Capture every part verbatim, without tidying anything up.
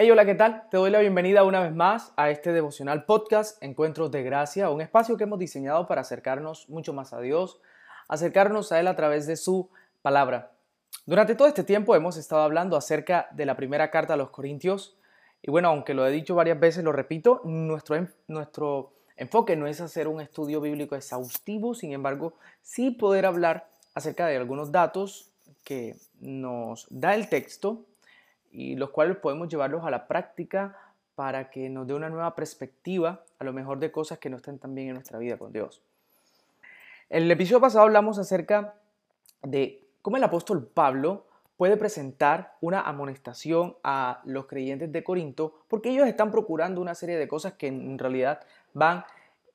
Hey, hola, ¿qué tal? Te doy la bienvenida una vez más a este devocional podcast Encuentros de Gracia, un espacio que hemos diseñado para acercarnos mucho más a Dios, acercarnos a Él a través de su palabra. Durante todo este tiempo hemos estado hablando acerca de la primera carta a los Corintios y bueno, aunque lo he dicho varias veces, lo repito, nuestro, nuestro enfoque no es hacer un estudio bíblico exhaustivo, sin embargo, sí poder hablar acerca de algunos datos que nos da el texto y los cuales podemos llevarlos a la práctica para que nos dé una nueva perspectiva, a lo mejor de cosas que no están tan bien en nuestra vida con Dios. En el episodio pasado hablamos acerca de cómo el apóstol Pablo puede presentar una amonestación a los creyentes de Corinto, porque ellos están procurando una serie de cosas que en realidad van,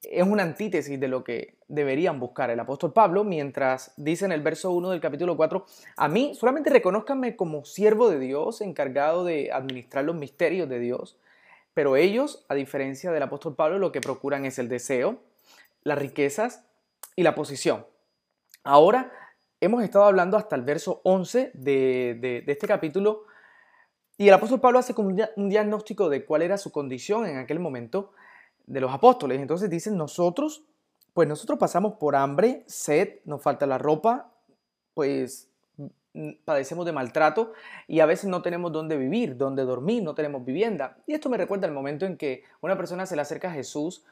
es una antítesis de lo que deberían buscar. El apóstol Pablo, mientras dice en el verso uno del capítulo cuatro, a mí solamente reconózcanme como siervo de Dios, encargado de administrar los misterios de Dios. Pero ellos, a diferencia del apóstol Pablo, lo que procuran es el deseo, las riquezas y la posición. Ahora, hemos estado hablando hasta el verso once de, de, de este capítulo y el apóstol Pablo hace como un, un diagnóstico de cuál era su condición en aquel momento de los apóstoles. Entonces dicen, nosotros, pues nosotros pasamos por hambre, sed, nos falta la ropa, pues padecemos de maltrato y a veces no tenemos dónde vivir, dónde dormir, no tenemos vivienda. Y esto me recuerda el momento en que una persona se le acerca a Jesús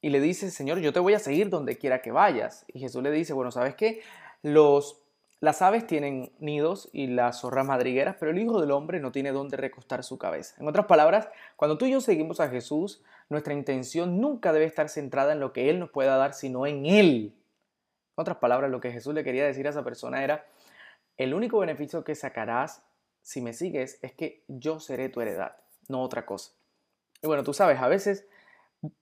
y le dice, Señor, yo te voy a seguir donde quiera que vayas. Y Jesús le dice, bueno, ¿sabes qué? Los, las aves tienen nidos y las zorras madrigueras, pero el Hijo del Hombre no tiene dónde recostar su cabeza. En otras palabras, cuando tú y yo seguimos a Jesús, nuestra intención nunca debe estar centrada en lo que Él nos pueda dar, sino en Él. En otras palabras, lo que Jesús le quería decir a esa persona era, el único beneficio que sacarás si me sigues es que yo seré tu heredad, no otra cosa. Y bueno, tú sabes, a veces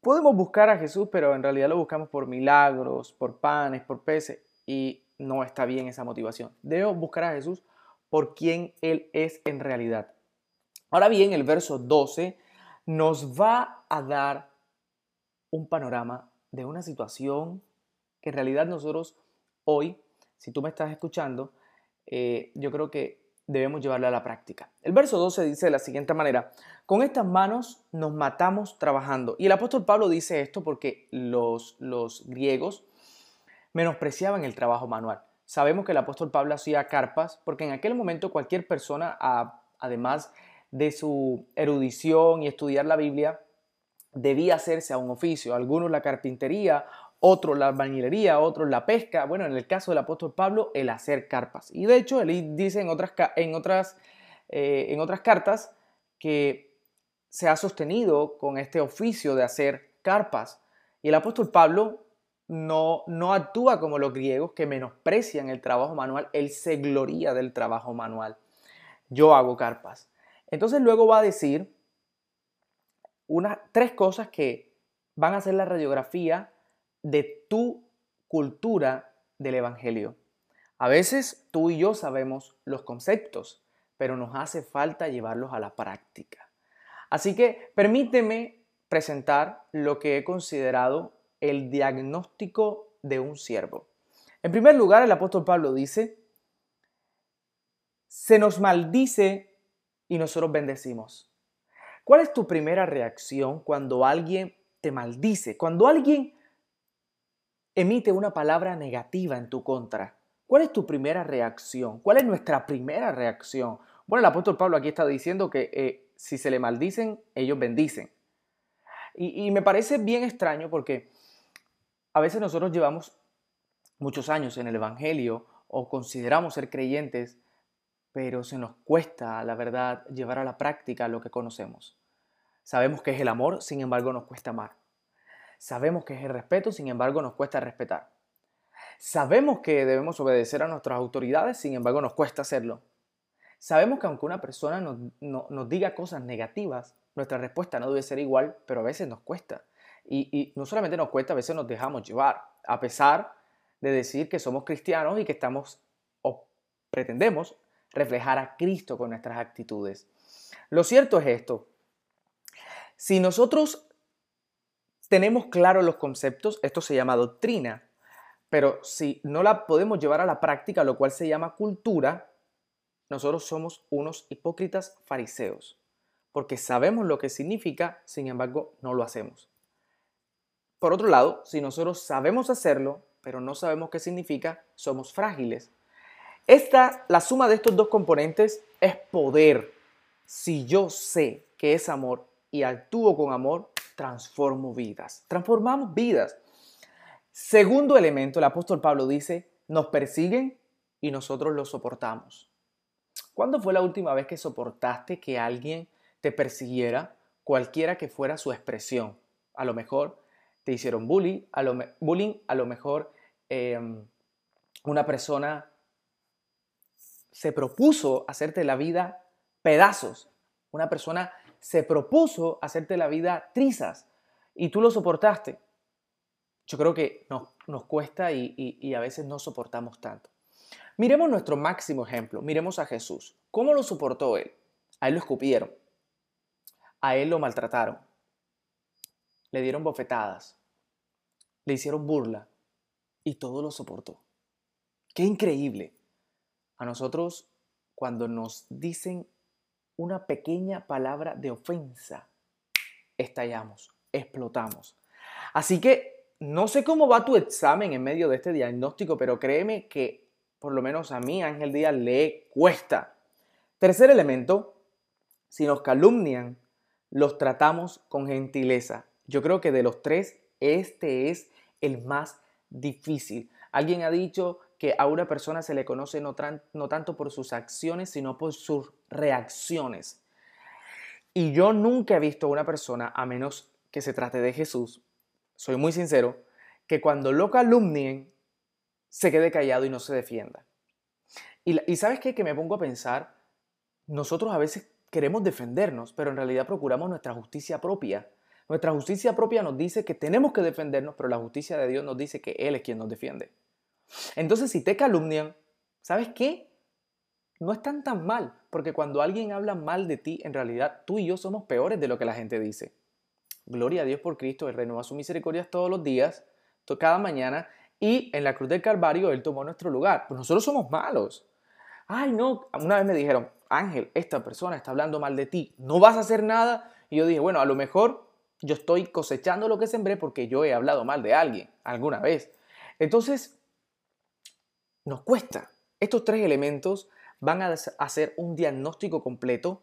podemos buscar a Jesús, pero en realidad lo buscamos por milagros, por panes, por peces y no está bien esa motivación. Debemos buscar a Jesús por quien Él es en realidad. Ahora bien, el verso doce nos va a dar un panorama de una situación que en realidad nosotros hoy, si tú me estás escuchando, eh, yo creo que debemos llevarla a la práctica. El verso doce dice de la siguiente manera, con estas manos nos matamos trabajando. Y el apóstol Pablo dice esto porque los, los griegos menospreciaban el trabajo manual. Sabemos que el apóstol Pablo hacía carpas porque en aquel momento cualquier persona, además de su erudición y estudiar la Biblia, debía hacerse a un oficio. Algunos la carpintería, otros la albañilería, otros la pesca. Bueno, en el caso del apóstol Pablo, el hacer carpas. Y de hecho, él dice en otras, en otras, eh, en otras cartas que se ha sostenido con este oficio de hacer carpas. Y el apóstol Pablo No, no actúa como los griegos que menosprecian el trabajo manual, él se gloría del trabajo manual. Yo hago carpas. Entonces luego va a decir unas tres cosas que van a hacer la radiografía de tu cultura del evangelio. A veces tú y yo sabemos los conceptos, pero nos hace falta llevarlos a la práctica. Así que permíteme presentar lo que he considerado el diagnóstico de un siervo. En primer lugar, el apóstol Pablo dice, se nos maldice y nosotros bendecimos. ¿Cuál es tu primera reacción cuando alguien te maldice? Cuando alguien emite una palabra negativa en tu contra, ¿cuál es tu primera reacción? ¿Cuál es nuestra primera reacción? Bueno, el apóstol Pablo aquí está diciendo que eh, si se le maldicen, ellos bendicen. Y, y me parece bien extraño porque a veces nosotros llevamos muchos años en el evangelio o consideramos ser creyentes, pero se nos cuesta, la verdad, llevar a la práctica lo que conocemos. Sabemos que es el amor, sin embargo nos cuesta amar. Sabemos que es el respeto, sin embargo nos cuesta respetar. Sabemos que debemos obedecer a nuestras autoridades, sin embargo nos cuesta hacerlo. Sabemos que aunque una persona nos, no, nos diga cosas negativas, nuestra respuesta no debe ser igual, pero a veces nos cuesta. Y, y no solamente nos cuesta, a veces nos dejamos llevar, a pesar de decir que somos cristianos y que estamos o pretendemos reflejar a Cristo con nuestras actitudes. Lo cierto es esto, si nosotros tenemos claros los conceptos, esto se llama doctrina, pero si no la podemos llevar a la práctica, lo cual se llama cultura, nosotros somos unos hipócritas fariseos. porque sabemos lo que significa, sin embargo, no lo hacemos. Por otro lado, si nosotros sabemos hacerlo, pero no sabemos qué significa, somos frágiles. Esta, la suma de estos dos componentes es poder. Si yo sé que es amor y actúo con amor, transformo vidas. Transformamos vidas. Segundo elemento, el apóstol Pablo dice, nos persiguen y nosotros los soportamos. ¿Cuándo fue la última vez que soportaste que alguien te persiguiera, cualquiera que fuera su expresión? A lo mejor te hicieron bullying, a lo, bullying, a lo mejor eh, una persona se propuso hacerte la vida pedazos, una persona se propuso hacerte la vida trizas y tú lo soportaste. Yo creo que no, nos cuesta y, y, y a veces no soportamos tanto. Miremos nuestro máximo ejemplo, miremos a Jesús. ¿Cómo lo soportó él? A él lo escupieron, a él lo maltrataron. Le dieron bofetadas, le hicieron burla y todo lo soportó. ¡Qué increíble! A nosotros, cuando nos dicen una pequeña palabra de ofensa, estallamos, explotamos. Así que no sé cómo va tu examen en medio de este diagnóstico, pero créeme que por lo menos a mí, Ángel Díaz, le cuesta. Tercer elemento, si nos calumnian, los tratamos con gentileza. Yo creo que de los tres, este es el más difícil. Alguien ha dicho que a una persona se le conoce no, no tanto por sus acciones, sino por sus reacciones. Y yo nunca he visto a una persona, a menos que se trate de Jesús, soy muy sincero, que cuando lo calumnien, se quede callado y no se defienda. Y, y ¿sabes qué? Que me pongo a pensar, nosotros a veces queremos defendernos, pero en realidad procuramos nuestra justicia propia. Nuestra justicia propia nos dice que tenemos que defendernos, pero la justicia de Dios nos dice que Él es quien nos defiende. Entonces, si te calumnian, ¿sabes qué? No están tan mal, porque cuando alguien habla mal de ti, en realidad tú y yo somos peores de lo que la gente dice. Gloria a Dios por Cristo, Él renueva sus misericordias todos los días, cada mañana, y en la cruz del Calvario Él tomó nuestro lugar. Pues nosotros somos malos. Ay, no, una vez me dijeron, Ángel, esta persona está hablando mal de ti, no vas a hacer nada. Y yo dije, bueno, a lo mejor yo estoy cosechando lo que sembré porque yo he hablado mal de alguien alguna vez. Entonces, nos cuesta. Estos tres elementos van a hacer un diagnóstico completo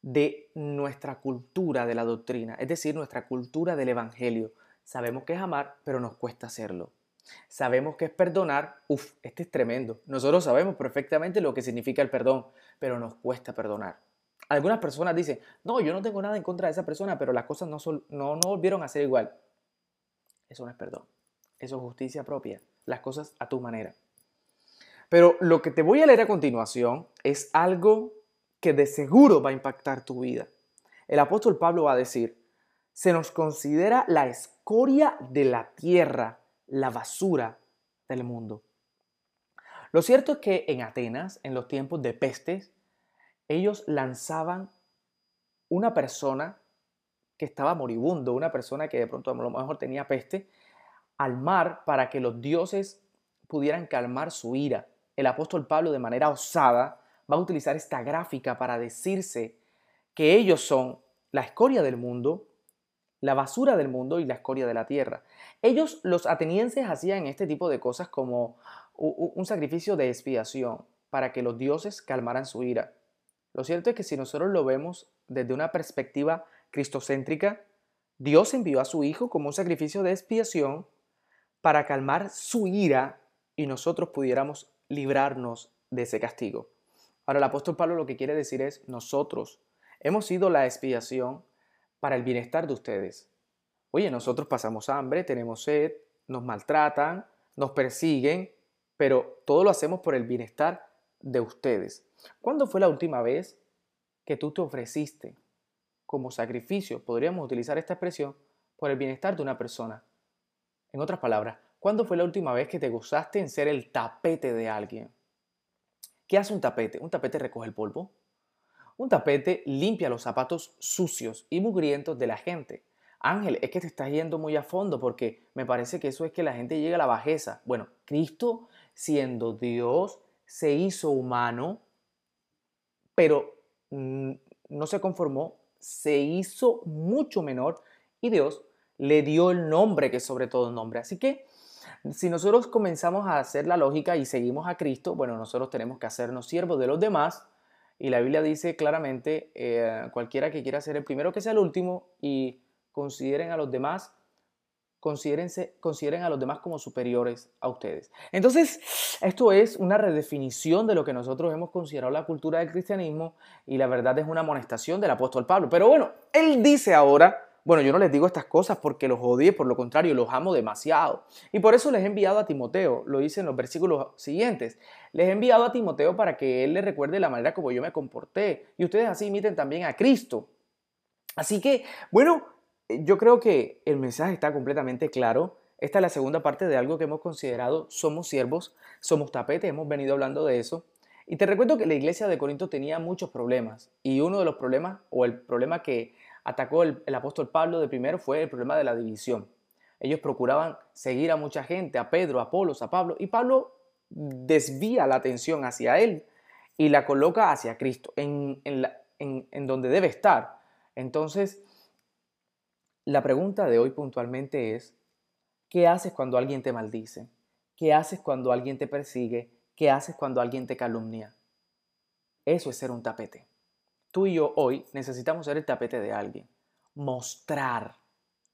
de nuestra cultura de la doctrina, es decir, nuestra cultura del evangelio. Sabemos que es amar, pero nos cuesta hacerlo. Sabemos que es perdonar. Uf, este es tremendo. Nosotros sabemos perfectamente lo que significa el perdón, pero nos cuesta perdonar. Algunas personas dicen, no, yo no tengo nada en contra de esa persona, pero las cosas no, son, no, no volvieron a ser igual. Eso no es perdón. Eso es justicia propia. Las cosas a tu manera. Pero lo que te voy a leer a continuación es algo que de seguro va a impactar tu vida. El apóstol Pablo va a decir, se nos considera la escoria de la tierra, la basura del mundo. Lo cierto es que en Atenas, en los tiempos de pestes, ellos lanzaban una persona que estaba moribundo, una persona que de pronto a lo mejor tenía peste, al mar para que los dioses pudieran calmar su ira. El apóstol Pablo de manera osada va a utilizar esta gráfica para decirse que ellos son la escoria del mundo, la basura del mundo y la escoria de la tierra. Ellos, los atenienses, hacían este tipo de cosas como un sacrificio de expiación para que los dioses calmaran su ira. Lo cierto es que si nosotros lo vemos desde una perspectiva cristocéntrica, Dios envió a su Hijo como un sacrificio de expiación para calmar su ira y nosotros pudiéramos librarnos de ese castigo. Ahora el apóstol Pablo lo que quiere decir es, nosotros hemos sido la expiación para el bienestar de ustedes. Oye, nosotros pasamos hambre, tenemos sed, nos maltratan, nos persiguen, pero todo lo hacemos por el bienestar de ustedes. ¿Cuándo fue la última vez que tú te ofreciste como sacrificio? Podríamos utilizar esta expresión por el bienestar de una persona. En otras palabras, ¿cuándo fue la última vez que te gozaste en ser el tapete de alguien? ¿Qué hace un tapete? Un tapete recoge el polvo. Un tapete limpia los zapatos sucios y mugrientos de la gente. Ángel, es que te estás yendo muy a fondo porque me parece que eso es que la gente llega a la bajeza. Bueno, Cristo, siendo Dios, se hizo humano, pero no se conformó se hizo mucho menor y Dios le dio el nombre que es sobre todo nombre. Así que si nosotros comenzamos a hacer la lógica y seguimos a Cristo, bueno, nosotros tenemos que hacernos siervos de los demás. Y la Biblia dice claramente, eh, cualquiera que quiera ser el primero que sea el último y consideren a los demás, considérense, consideren a los demás como superiores a ustedes. Entonces, esto es una redefinición de lo que nosotros hemos considerado la cultura del cristianismo y la verdad es una amonestación del apóstol Pablo. Pero bueno, él dice ahora, bueno, yo no les digo estas cosas porque los odié, por lo contrario, los amo demasiado. Y por eso les he enviado a Timoteo, lo dice en los versículos siguientes. Les he enviado a Timoteo para que él les recuerde la manera como yo me comporté. Y ustedes así imiten también a Cristo. Así que, bueno, yo creo que el mensaje está completamente claro. Esta es la segunda parte de algo que hemos considerado. Somos siervos, somos tapetes, hemos venido hablando de eso. Y te recuerdo que la iglesia de Corinto tenía muchos problemas. Y uno de los problemas, o el problema que atacó el, el apóstol Pablo de primero fue el problema de la división. Ellos procuraban seguir a mucha gente, a Pedro, a Apolos, a Pablo, y Pablo desvía la atención hacia él y la coloca hacia Cristo, en, en, la, en, en donde debe estar. Entonces, la pregunta de hoy puntualmente es, ¿qué haces cuando alguien te maldice? ¿Qué haces cuando alguien te persigue? ¿Qué haces cuando alguien te calumnia? Eso es ser un tapete. Tú y yo hoy necesitamos ser el tapete de alguien, mostrar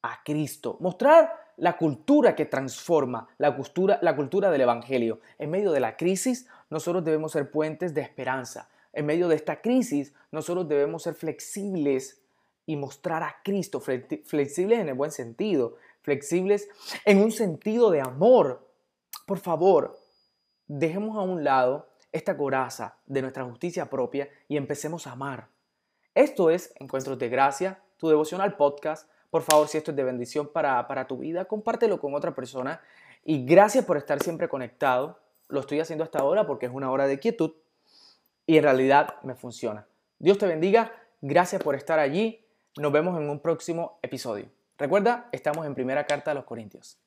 a Cristo, mostrar la cultura que transforma, la cultura, la cultura del Evangelio. En medio de la crisis, nosotros debemos ser puentes de esperanza. En medio de esta crisis, nosotros debemos ser flexibles y mostrar a Cristo, flexibles en el buen sentido, flexibles en un sentido de amor. Por favor, dejemos a un lado esta coraza de nuestra justicia propia y empecemos a amar. Esto es Encuentros de Gracia, tu devocional podcast. Por favor, si esto es de bendición para, para tu vida, compártelo con otra persona. Y gracias por estar siempre conectado. Lo estoy haciendo hasta ahora porque es una hora de quietud y en realidad me funciona. Dios te bendiga. Gracias por estar allí. Nos vemos en un próximo episodio. Recuerda, estamos en Primera Carta a los Corintios.